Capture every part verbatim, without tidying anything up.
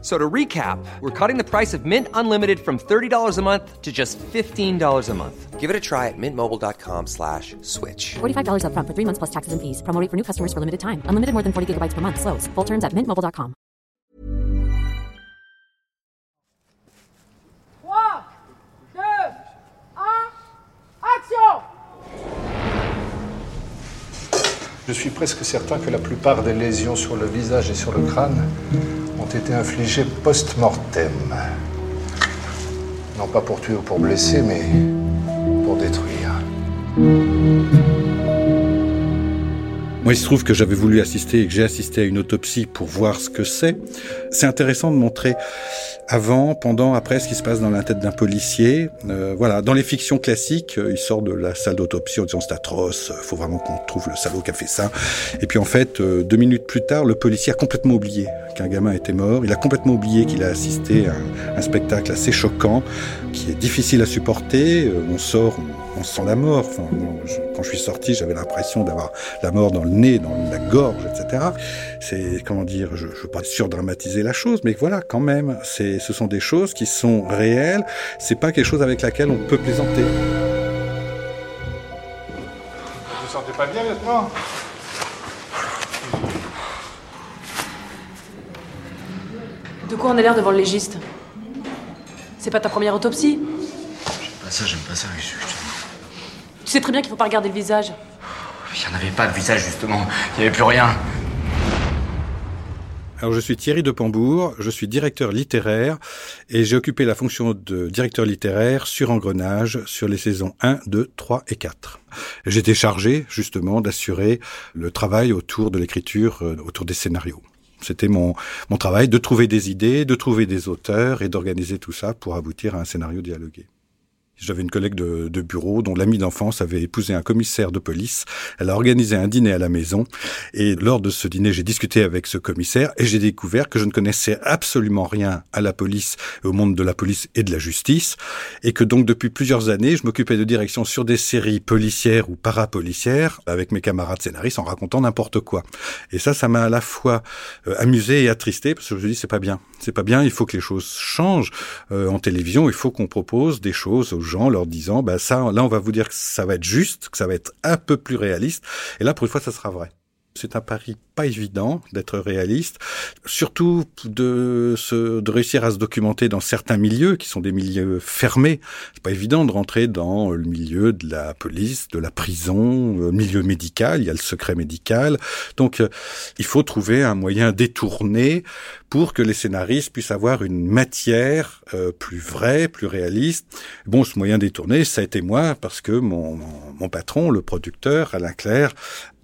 So to recap, we're cutting the price of Mint Unlimited from thirty dollars a month to just fifteen dollars a month. Give it a try at mintmobile.com slash switch. forty-five dollars up front for three months plus taxes and fees. Promo rate for new customers for limited time. Unlimited more than forty gigabytes per month. Slows full terms at mint mobile dot com. trois, deux, un, action! Je suis presque certain que la plupart des lésions sur le visage et sur le crâne ont été infligés post-mortem. Non pas pour tuer ou pour blesser, mais pour détruire. Moi, il se trouve que j'avais voulu assister et que j'ai assisté à une autopsie pour voir ce que c'est. C'est intéressant de montrer avant, pendant, après ce qui se passe dans la tête d'un policier. Euh, voilà, dans les fictions classiques, il sort de la salle d'autopsie en disant « c'est atroce, faut vraiment qu'on trouve le salaud qui a fait ça ». Et puis en fait, euh, deux minutes plus tard, le policier a complètement oublié qu'un gamin était mort. Il a complètement oublié qu'il a assisté à un, un spectacle assez choquant, qui est difficile à supporter. Euh, on sort, on, on sent la mort. Enfin, on, je, quand je suis sorti, j'avais l'impression d'avoir la mort dans le nez, dans la gorge, et cetera. C'est, comment dire, je ne veux pas surdramatiser la chose, mais voilà, quand même, c'est, ce sont des choses qui sont réelles, c'est pas quelque chose avec laquelle on peut plaisanter. Vous vous sentez pas bien maintenant ? De quoi on a l'air devant le légiste ? C'est pas ta première autopsie ? J'aime pas ça, j'aime pas ça, je... Tu sais très bien qu'il faut pas regarder le visage. Il n'y en avait pas de visage, justement. Il n'y avait plus rien. Alors, je suis Thierry Depambourg, je suis directeur littéraire et j'ai occupé la fonction de directeur littéraire sur Engrenage sur les saisons un, deux, trois et quatre. J'étais chargé, justement, d'assurer le travail autour de l'écriture, autour des scénarios. C'était mon, mon travail de trouver des idées, de trouver des auteurs et d'organiser tout ça pour aboutir à un scénario dialogué. J'avais une collègue de, de bureau dont l'amie d'enfance avait épousé un commissaire de police. Elle a organisé un dîner à la maison. Et lors de ce dîner, j'ai discuté avec ce commissaire et j'ai découvert que je ne connaissais absolument rien à la police, au monde de la police et de la justice. Et que donc, depuis plusieurs années, je m'occupais de direction sur des séries policières ou parapolicières avec mes camarades scénaristes en racontant n'importe quoi. Et ça, ça m'a à la fois euh, amusé et attristé parce que je me suis dit, c'est pas bien. C'est pas bien, il faut que les choses changent. Euh, en télévision, il faut qu'on propose des choses aux gens, leur disant, bah, ça, là, on va vous dire que ça va être juste, que ça va être un peu plus réaliste. Et là, pour une fois, ça sera vrai. C'est un pari pas évident d'être réaliste, surtout de se, de réussir à se documenter dans certains milieux qui sont des milieux fermés. C'est pas évident de rentrer dans le milieu de la police, de la prison, le milieu médical, il y a le secret médical. Donc, il faut trouver un moyen détourné pour que les scénaristes puissent avoir une matière euh, plus vraie, plus réaliste. Bon, ce moyen détourné, ça a été moi, parce que mon, mon, mon patron, le producteur, Alain Claire,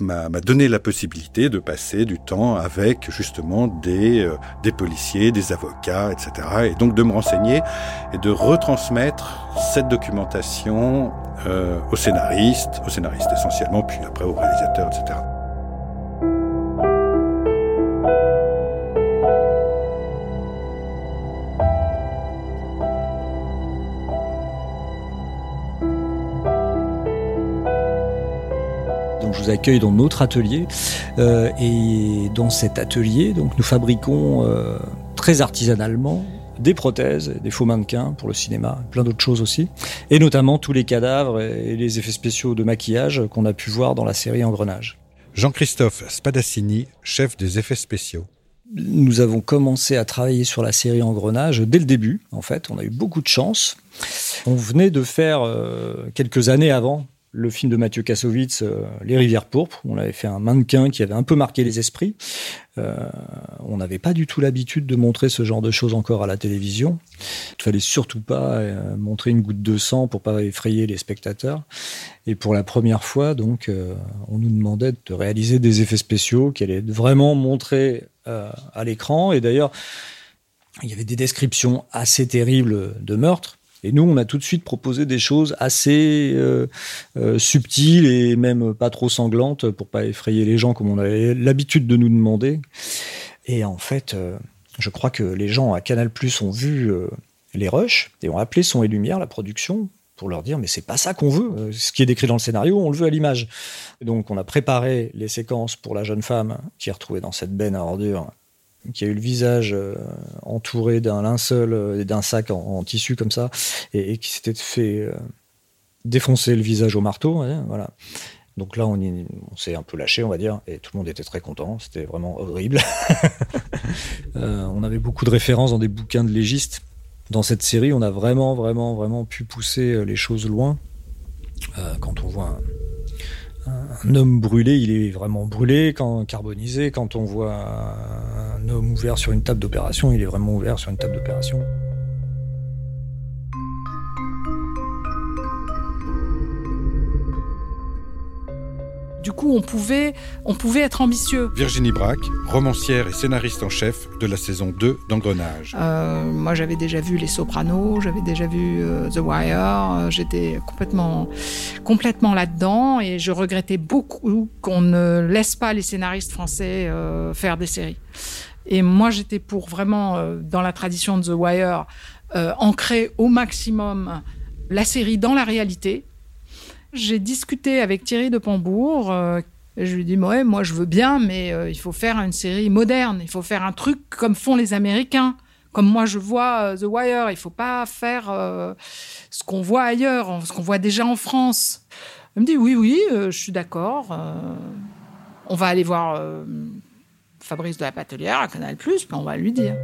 m'a, m'a donné la possibilité de passer du temps avec, justement, des, euh, des policiers, des avocats, et cetera. Et donc de me renseigner et de retransmettre cette documentation euh, aux scénaristes, aux scénaristes essentiellement, puis après aux réalisateurs, et cetera. Je vous accueille dans notre atelier euh, et dans cet atelier, donc, nous fabriquons euh, très artisanalement des prothèses, des faux mannequins pour le cinéma, plein d'autres choses aussi, et notamment tous les cadavres et les effets spéciaux de maquillage qu'on a pu voir dans la série Engrenage. Jean-Christophe Spadassini, chef des effets spéciaux. Nous avons commencé à travailler sur la série Engrenage dès le début, en fait. On a eu beaucoup de chance. On venait de faire euh, quelques années avant le film de Mathieu Kassovitz, euh, Les rivières pourpres. On avait fait un mannequin qui avait un peu marqué les esprits. Euh, on n'avait pas du tout l'habitude de montrer ce genre de choses encore à la télévision. Il ne fallait surtout pas euh, montrer une goutte de sang pour ne pas effrayer les spectateurs. Et pour la première fois, donc, euh, on nous demandait de réaliser des effets spéciaux qui allaient vraiment montrer euh, à l'écran. Et d'ailleurs, il y avait des descriptions assez terribles de meurtres. Et nous, on a tout de suite proposé des choses assez euh, euh, subtiles et même pas trop sanglantes pour pas effrayer les gens comme on avait l'habitude de nous demander. Et en fait, euh, je crois que les gens à Canal+ ont vu euh, les rushs et ont appelé Son et Lumière, la production, pour leur dire « mais c'est pas ça qu'on veut, ce qui est décrit dans le scénario, on le veut à l'image ». Donc on a préparé les séquences pour la jeune femme qui est retrouvée dans cette benne à ordures, qui a eu le visage euh, entouré d'un linceul et d'un sac en, en tissu comme ça, et, et qui s'était fait euh, défoncer le visage au marteau, hein, voilà. Donc là, on, y, on s'est un peu lâché, on va dire, et tout le monde était très content. C'était vraiment horrible. euh, on avait beaucoup de références dans des bouquins de légistes. Dans cette série, on a vraiment, vraiment, vraiment pu pousser les choses loin. Euh, quand on voit un, un, un homme brûlé, il est vraiment brûlé, quand, carbonisé. Quand on voit un homme ouvert sur une table d'opération, il est vraiment ouvert sur une table d'opération. Du coup, on pouvait, on pouvait être ambitieux. Virginie Brac, romancière et scénariste en chef de la saison deux d'Engrenage. Euh, moi, j'avais déjà vu Les Sopranos, j'avais déjà vu euh, The Wire. Euh, j'étais complètement, complètement là-dedans et je regrettais beaucoup qu'on ne laisse pas les scénaristes français euh, faire des séries. Et moi, j'étais pour vraiment, euh, dans la tradition de The Wire, euh, ancrer au maximum la série dans la réalité. J'ai discuté avec Thierry Depambourg. Euh, je lui ai dit « ouais, moi, je veux bien, mais euh, il faut faire une série moderne. Il faut faire un truc comme font les Américains. Comme moi, je vois euh, The Wire. Il ne faut pas faire euh, ce qu'on voit ailleurs, ce qu'on voit déjà en France. » Il me dit « oui, oui, euh, je suis d'accord. Euh, on va aller voir euh, Fabrice de la Patelière à Canal+, mais on va lui dire. »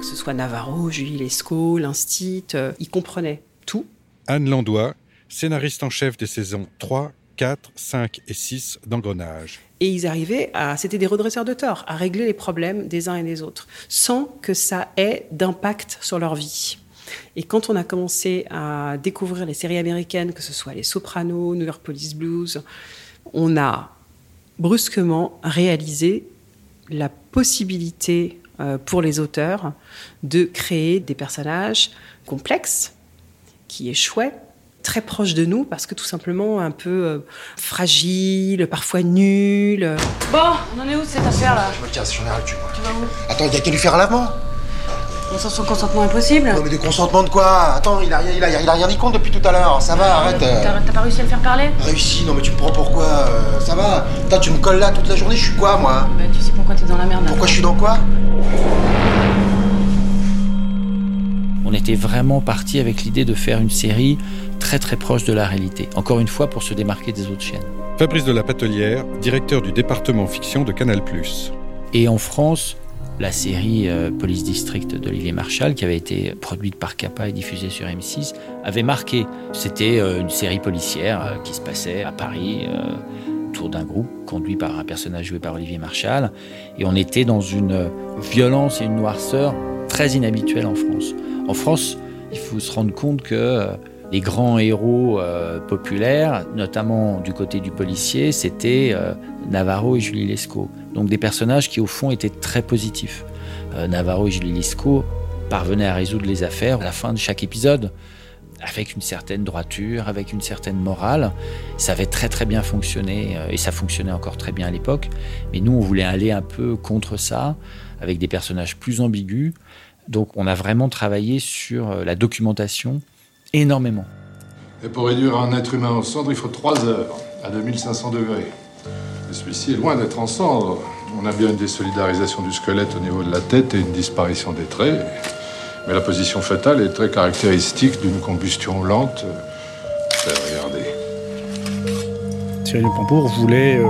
Que ce soit Navarro, Julie Lescaut, l'Instit, euh, ils comprenaient tout. Anne Landois, scénariste en chef des saisons trois, quatre, cinq et six d'Engrenage. Et ils arrivaient à, c'était des redresseurs de tort, à régler les problèmes des uns et des autres, sans que ça ait d'impact sur leur vie. Et quand on a commencé à découvrir les séries américaines, que ce soit Les Sopranos, New York Police Blues, on a brusquement réalisé la possibilité pour les auteurs, de créer des personnages complexes, qui échouaient, très proches de nous, parce que tout simplement un peu euh, fragiles, parfois nuls. Bon, on en est où de cette affaire-là ? Je me tiens, j'en ai ras le cul. Tu vas où ? Attends, il y a qu'à lui faire à l'avant. On sent son consentement impossible. Non, mais du consentement de quoi ? Attends, il a, il, a, il a rien dit compte depuis tout à l'heure, ça va, arrête. Euh... T'as pas réussi à le faire parler ? Réussi, non mais tu me prends pourquoi ? euh, Ça va, putain, tu me colles là toute la journée, je suis quoi moi ? Bah, tu sais pourquoi t'es dans la merde. Pourquoi je suis dans quoi ? On était vraiment parti avec l'idée de faire une série très très proche de la réalité. Encore une fois, pour se démarquer des autres chaînes. Fabrice de la Patelière, directeur du département fiction de Canal+. Et en France, la série euh, Police District de Olivier Marchal, qui avait été produite par Capa et diffusée sur M six, avait marqué. C'était euh, une série policière euh, qui se passait à Paris, euh, autour d'un groupe conduit par un personnage joué par Olivier Marchal. Et on était dans une violence et une noirceur très inhabituelles en France. En France, il faut se rendre compte que euh, les grands héros euh, populaires, notamment du côté du policier, c'était euh, Navarro et Julie Lescaut. Donc des personnages qui, au fond, étaient très positifs. Euh, Navarro et Julie Lescaut parvenaient à résoudre les affaires à la fin de chaque épisode, avec une certaine droiture, avec une certaine morale. Ça avait très très bien fonctionné, euh, et ça fonctionnait encore très bien à l'époque. Mais nous, on voulait aller un peu contre ça, avec des personnages plus ambigus. Donc on a vraiment travaillé sur euh, la documentation énormément. Et pour réduire un être humain en cendres, il faut trois heures, à deux mille cinq cents degrés. Celui-ci est loin d'être en cendres. On a bien une désolidarisation du squelette au niveau de la tête et une disparition des traits. Mais la position fatale est très caractéristique d'une combustion lente. Regardez. Thierry Depambourg voulait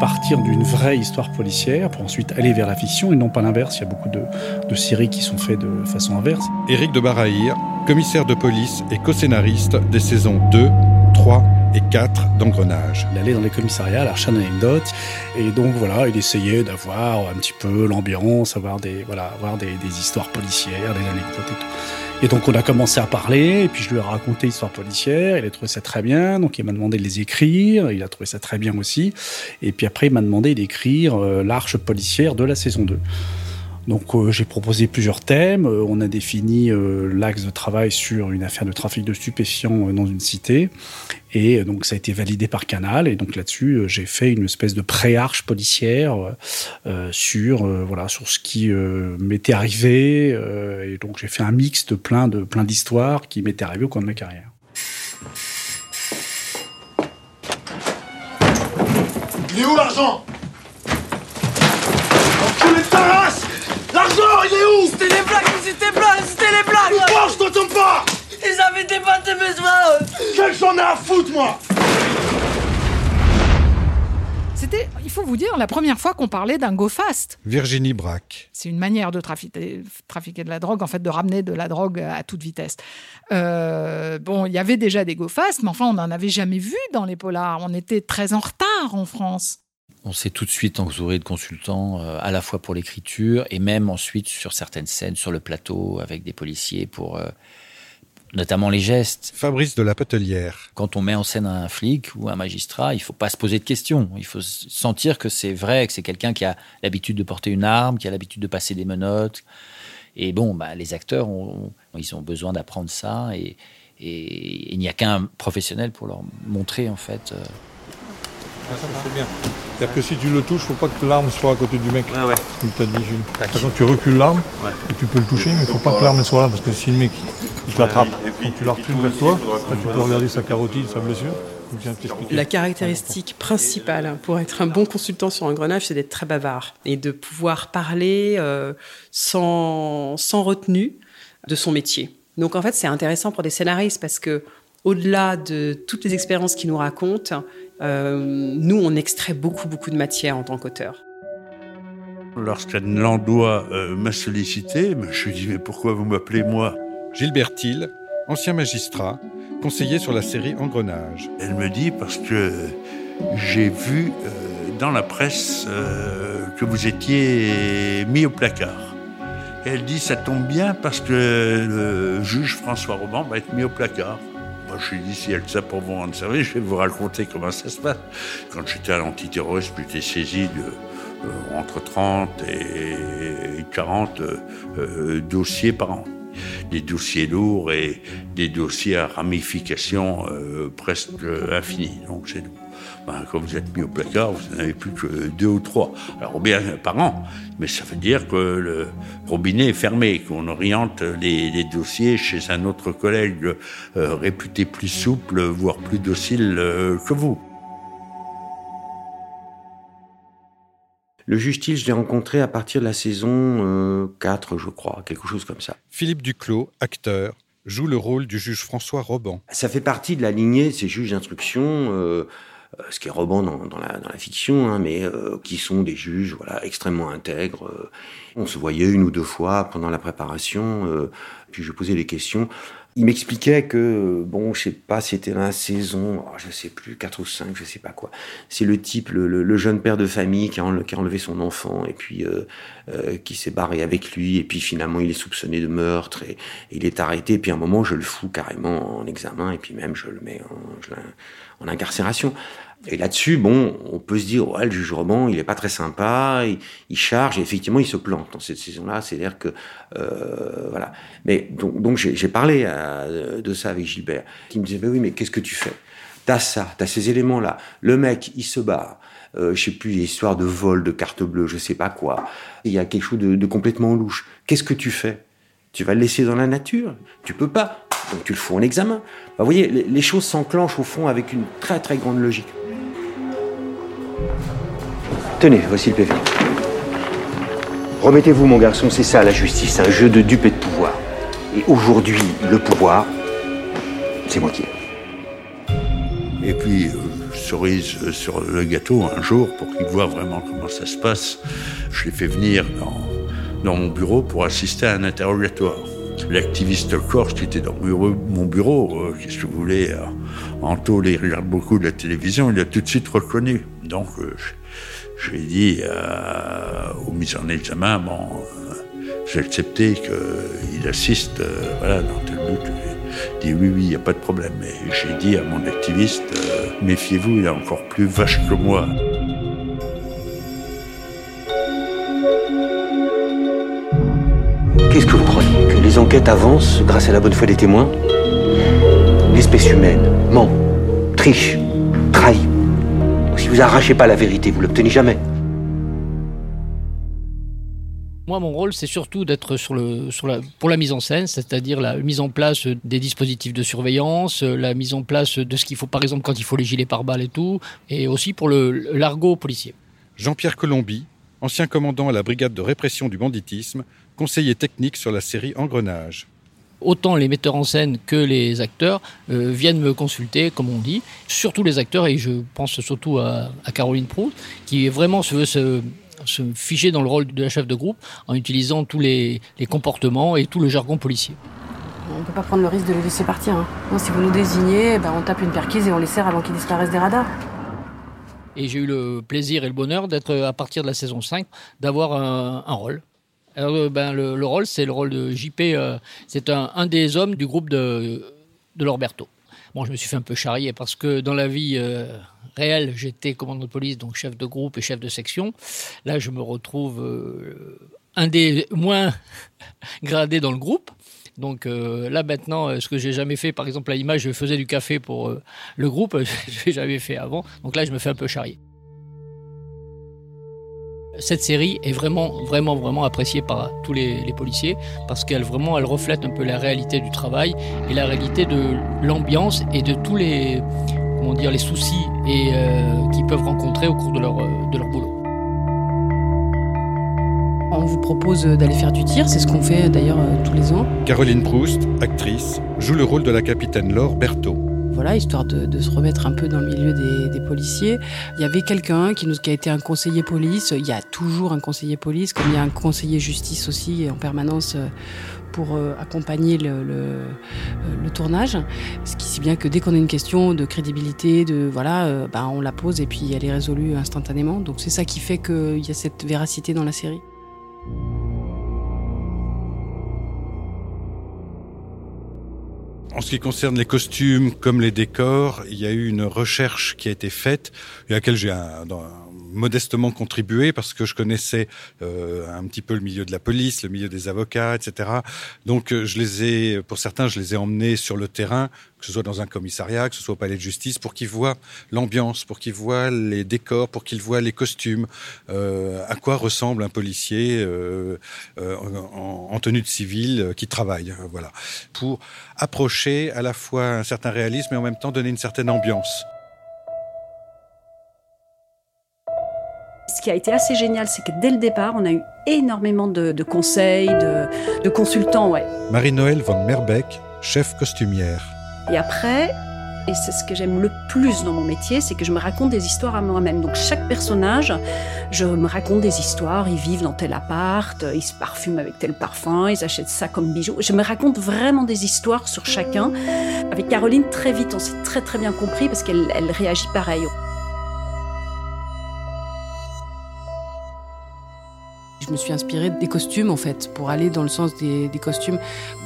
partir d'une vraie histoire policière pour ensuite aller vers la fiction et non pas l'inverse. Il y a beaucoup de, de séries qui sont faites de façon inverse. Éric de Barahir, commissaire de police et co-scénariste des saisons deux, trois et quatre d'Engrenage. Il allait dans les commissariats à la recherche d'anecdotes et donc voilà, il essayait d'avoir un petit peu l'ambiance, avoir des voilà, avoir des, des histoires policières, des anecdotes et tout. Et donc on a commencé à parler et puis je lui ai raconté l'histoire policière, il a trouvé ça très bien, donc il m'a demandé de les écrire, il a trouvé ça très bien aussi. Et puis après il m'a demandé d'écrire euh, l'arche policière de la saison deux. Donc euh, j'ai proposé plusieurs thèmes, euh, on a défini euh, l'axe de travail sur une affaire de trafic de stupéfiants euh, dans une cité, et euh, donc ça a été validé par Canal, et donc là-dessus euh, j'ai fait une espèce de pré-arche policière euh, sur, euh, voilà, sur ce qui euh, m'était arrivé, euh, et donc j'ai fait un mix de plein, de, plein d'histoires qui m'étaient arrivées au cours de ma carrière. Il est où l'argent ? Enculé de ta race ! L'argent, il est où ? C'était des blagues, c'était des blagues, c'était des blagues ! Mais quoi, je t'entends pas ! Ils avaient des pas tes besoins ! Quel j'en ai à foutre, moi ! C'était, il faut vous dire, la première fois qu'on parlait d'un go fast. Virginie Brac. C'est une manière de trafiquer, trafiquer de la drogue, en fait, de ramener de la drogue à toute vitesse. Euh, bon, il y avait déjà des go fast, mais enfin, on n'en avait jamais vu dans les polars. On était très en retard en France. On s'est tout de suite entouré de consultants, euh, à la fois pour l'écriture et même ensuite sur certaines scènes, sur le plateau, avec des policiers pour euh, notamment les gestes. Fabrice de la Patelière. Quand on met en scène un flic ou un magistrat, il ne faut pas se poser de questions. Il faut sentir que c'est vrai, que c'est quelqu'un qui a l'habitude de porter une arme, qui a l'habitude de passer des menottes. Et bon, bah, les acteurs, ont, ils ont besoin d'apprendre ça et, et il n'y a qu'un professionnel pour leur montrer en fait... Euh, Ah, ça, c'est bien. C'est-à-dire que si tu le touches, il ne faut pas que l'arme soit à côté du mec. Ah ouais. Comme tu as dit, Jules. De toute façon, tu recules l'arme, ouais. Et tu peux le toucher, mais il ne faut pas que l'arme soit là, parce que si le mec il te l'attrape, ouais, quand tu la recules vers toi, là, tu peux regarder sa carotide, sa blessure. La caractéristique principale pour être un bon consultant sur Engrenage, c'est d'être très bavard et de pouvoir parler euh, sans, sans retenue de son métier. Donc en fait, c'est intéressant pour des scénaristes, parce que au-delà de toutes les expériences qu'ils nous racontent, euh, nous, on extrait beaucoup, beaucoup de matière en tant qu'auteur. Lorsqu'Anne Landois euh, m'a sollicité, je lui ai dit « Mais pourquoi vous m'appelez, moi ?» Gilbert Thiel, ancien magistrat, conseiller sur la série Engrenage. Elle me dit « Parce que j'ai vu euh, dans la presse euh, que vous étiez mis au placard. » Et elle dit « Ça tombe bien parce que le juge François Roman va être mis au placard. » Moi, je lui ai dit, si elle ça pour vous rendre service, je vais vous raconter comment ça se passe. Quand j'étais à l'antiterroriste, j'étais saisi de, euh, entre trente et quarante euh, euh, dossiers par an. Des dossiers lourds et des dossiers à ramifications euh, presque infinies. Donc, c'est tout. Ben, quand vous êtes mis au placard, vous n'en avez plus que deux ou trois. Alors, bien par an, mais ça veut dire que le robinet est fermé, qu'on oriente les, les dossiers chez un autre collègue euh, réputé plus souple, voire plus docile euh, que vous. Le juge Thiel, je l'ai rencontré à partir de la saison euh, quatre, je crois, quelque chose comme ça. Philippe Duclos, acteur, joue le rôle du juge François Roban. Ça fait partie de la lignée de ces juges d'instruction... Euh, Euh, ce qui est Roban dans, dans, la, dans la fiction, hein, mais euh, qui sont des juges voilà, extrêmement intègres. Euh, on se voyait une ou deux fois pendant la préparation, euh, puis je posais des questions. Il m'expliquait que, bon, je sais pas, c'était dans la saison, oh, je sais plus, quatre ou cinq, je sais pas quoi. C'est le type, le, le, le jeune père de famille qui a, enle- qui a enlevé son enfant et puis euh, euh, qui s'est barré avec lui. Et puis finalement, il est soupçonné de meurtre et, et il est arrêté. Et puis à un moment, je le fous carrément en examen et puis même je le mets en... Je en incarcération. Et là-dessus, bon, on peut se dire, ouais, le juge Roman, il est pas très sympa, il, il charge, et effectivement, il se plante dans cette saison-là, c'est-à-dire que, euh, voilà. Mais, donc, donc j'ai, j'ai parlé à, de ça avec Gilbert, qui me disait, ben bah oui, mais qu'est-ce que tu fais? T'as ça, t'as ces éléments-là. Le mec, il se barre. Euh, je sais plus, histoire de vol, de carte bleue, je sais pas quoi. Il y a quelque chose de, de complètement louche. Qu'est-ce que tu fais? Tu vas le laisser dans la nature? Tu peux pas. Donc tu le fous en examen. Bah, vous voyez, les choses s'enclenchent au fond avec une très très grande logique. Tenez, voici le P V. Remettez-vous, mon garçon, c'est ça la justice, un jeu de dupes et de pouvoir. Et aujourd'hui, le pouvoir, c'est moi qui ai. Et puis, euh, cerise sur le gâteau un jour, pour qu'il voit vraiment comment ça se passe, je l'ai fait venir dans, dans mon bureau pour assister à un interrogatoire. L'activiste corse qui était dans mon bureau, euh, qu'est-ce que vous voulez, euh, Anto, il regarde beaucoup de la télévision, il a tout de suite reconnu. Donc, euh, je, je lui ai dit euh, aux mises en examen, bon, euh, j'ai accepté qu'il assiste, euh, voilà, dans tel but. J'ai dit oui, oui, il n'y a pas de problème. Et j'ai dit à mon activiste, euh, méfiez-vous, il est encore plus vache que moi. Qu'est-ce que vous croyez? Que les enquêtes avancent grâce à la bonne foi des témoins? L'espèce humaine ment, triche, trahit. Si vous arrachez pas la vérité, vous l'obtenez jamais. Moi, mon rôle, c'est surtout d'être sur le, sur la, pour la mise en scène, c'est-à-dire la mise en place des dispositifs de surveillance, la mise en place de ce qu'il faut, par exemple, quand il faut les gilets pare-balles et tout, et aussi pour le l'argot policier. Jean-Pierre Colombi, ancien commandant à la brigade de répression du banditisme, conseiller technique sur la série Engrenage. Autant les metteurs en scène que les acteurs euh, viennent me consulter, comme on dit, surtout les acteurs, et je pense surtout à, à Caroline Proust, qui vraiment se veut se... se figer dans le rôle de la chef de groupe en utilisant tous les, les comportements et tout le jargon policier. On ne peut pas prendre le risque de les laisser partir. Hein. Non, si vous nous désignez, ben on tape une perquise et on les serre avant qu'ils disparaissent des radars. Et j'ai eu le plaisir et le bonheur d'être, à partir de la saison cinq, d'avoir un, un rôle. Alors, ben, le, le rôle, c'est le rôle de J P. Euh, c'est un, un des hommes du groupe de, de l'Orberto. Bon, je me suis fait un peu charrier parce que dans la vie... Euh, réel, j'étais commandant de police, donc chef de groupe et chef de section. Là, je me retrouve euh, un des moins gradés dans le groupe. Donc euh, là, maintenant, ce que j'ai jamais fait, par exemple, à l'image, je faisais du café pour euh, le groupe, je l'ai jamais fait avant. Donc là, je me fais un peu charrier. Cette série est vraiment, vraiment, vraiment appréciée par tous les, les policiers parce qu'elle vraiment, elle reflète un peu la réalité du travail et la réalité de l'ambiance et de tous les... comment dire, les soucis et euh, qu'ils peuvent rencontrer au cours de leur, de leur boulot. On vous propose d'aller faire du tir, c'est ce qu'on fait d'ailleurs tous les ans. Caroline Proust, actrice, joue le rôle de la capitaine Laure Berthaud. Voilà, histoire de, de se remettre un peu dans le milieu des, des policiers. Il y avait quelqu'un qui, nous, qui a été un conseiller police. Il y a toujours un conseiller police, comme il y a un conseiller justice aussi en permanence pour accompagner le, le, le tournage. Ce qui, si bien que dès qu'on a une question de crédibilité, de, voilà, ben on la pose et puis elle est résolue instantanément. Donc c'est ça qui fait qu'il y a cette véracité dans la série. En ce qui concerne les costumes comme les décors, il y a eu une recherche qui a été faite et à laquelle j'ai un, un, modestement contribué parce que je connaissais euh, un petit peu le milieu de la police, le milieu des avocats, et cetera. Donc je les ai, pour certains, je les ai emmenés sur le terrain, que ce soit dans un commissariat, que ce soit au palais de justice, pour qu'ils voient l'ambiance, pour qu'ils voient les décors, pour qu'ils voient les costumes, euh, à quoi ressemble un policier euh, euh, en, en tenue de civil euh, qui travaille, euh, voilà, pour approcher à la fois un certain réalisme et en même temps donner une certaine ambiance. Ce qui a été assez génial, c'est que dès le départ, on a eu énormément de, de conseils, de, de consultants. Ouais. Marie-Noëlle Vanmerbeck, chef costumière. Et après, et c'est ce que j'aime le plus dans mon métier, c'est que je me raconte des histoires à moi-même. Donc chaque personnage, je me raconte des histoires, ils vivent dans tel appart, ils se parfument avec tel parfum, ils achètent ça comme bijoux. Je me raconte vraiment des histoires sur chacun. Avec Caroline, très vite, on s'est très très bien compris parce qu'elle elle réagit pareil. Je me suis inspirée des costumes, en fait, pour aller dans le sens des, des costumes.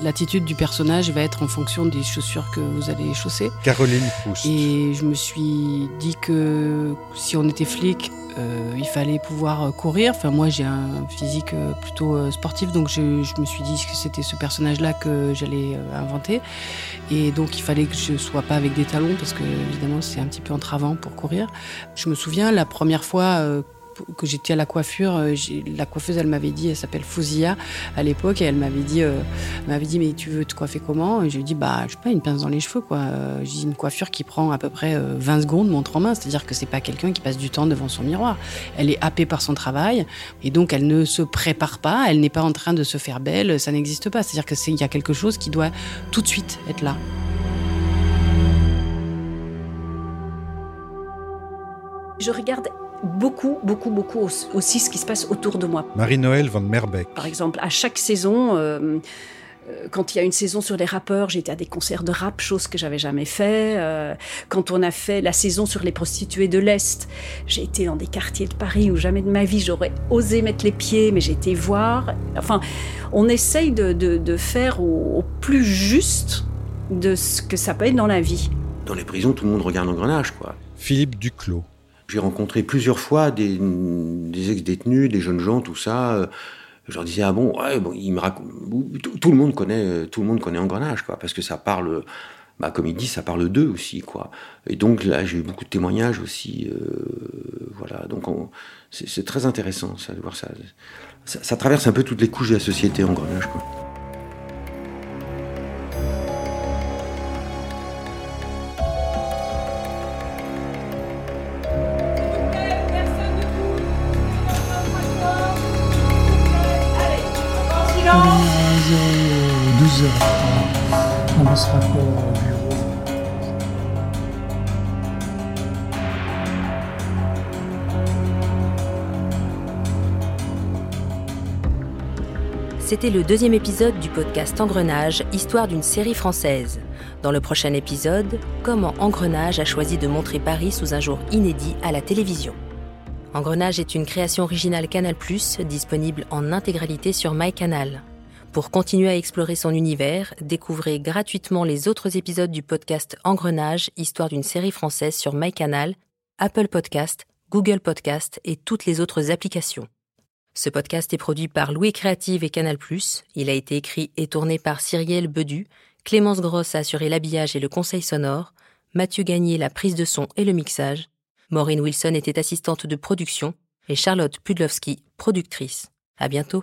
L'attitude du personnage va être en fonction des chaussures que vous allez chausser. Caroline Proust. Et je me suis dit que si on était flic, euh, il fallait pouvoir courir. Enfin, moi, j'ai un physique plutôt sportif, donc je, je me suis dit que c'était ce personnage-là que j'allais inventer. Et donc, il fallait que je sois pas avec des talons, parce que, évidemment, c'est un petit peu entravant pour courir. Je me souviens, la première fois... Euh, que j'étais à la coiffure, la coiffeuse, elle m'avait dit, elle s'appelle Fouzia à l'époque, et elle m'avait dit, euh, elle m'avait dit, mais tu veux te coiffer comment? Et je lui ai dit, bah, je sais pas, une pince dans les cheveux, quoi. J'ai dit, une coiffure qui prend à peu près vingt secondes, montre en main, c'est-à-dire que c'est pas quelqu'un qui passe du temps devant son miroir. Elle est happée par son travail, et donc elle ne se prépare pas, elle n'est pas en train de se faire belle, ça n'existe pas. C'est-à-dire que c'est, il y a quelque chose qui doit tout de suite être là. Je regarde beaucoup, beaucoup, beaucoup aussi ce qui se passe autour de moi. Marie-Noëlle Vanmerbeck. Par exemple, à chaque saison, euh, quand il y a une saison sur les rappeurs, j'étais à des concerts de rap, chose que j'avais jamais fait. Euh, quand on a fait la saison sur les prostituées de l'Est, j'ai été dans des quartiers de Paris où jamais de ma vie j'aurais osé mettre les pieds, mais j'ai été voir. Enfin, on essaye de, de, de faire au, au plus juste de ce que ça peut être dans la vie. Dans les prisons, tout le monde regarde l'engrenage, quoi. Philippe Duclos. J'ai rencontré plusieurs fois des, des ex-détenus, des jeunes gens, tout ça, je leur disais, ah bon, ouais, bon il me raconte, tout, tout le monde connaît, tout le monde connaît Engrenage, quoi, parce que ça parle, bah, comme il dit, ça parle d'eux aussi, quoi. Et donc là, j'ai eu beaucoup de témoignages aussi, euh, voilà. Donc on, c'est, c'est très intéressant, ça, de voir ça. ça. Ça traverse un peu toutes les couches de la société, Engrenage, quoi. On sera pas au bureau. C'était le deuxième épisode du podcast Engrenage, histoire d'une série française. Dans le prochain épisode, comment Engrenage a choisi de montrer Paris sous un jour inédit à la télévision. Engrenage est une création originale Canal+, disponible en intégralité sur MyCanal. Pour continuer à explorer son univers, découvrez gratuitement les autres épisodes du podcast Engrenage, histoire d'une série française sur MyCanal, Apple Podcast, Google Podcast et toutes les autres applications. Ce podcast est produit par Louis Créative et Canal+. Il a été écrit et tourné par Cyrielle Bedu. Clémence Grosse a assuré l'habillage et le conseil sonore. Mathieu Gagné la prise de son et le mixage. Maureen Wilson était assistante de production et Charlotte Pudlowski, productrice. À bientôt.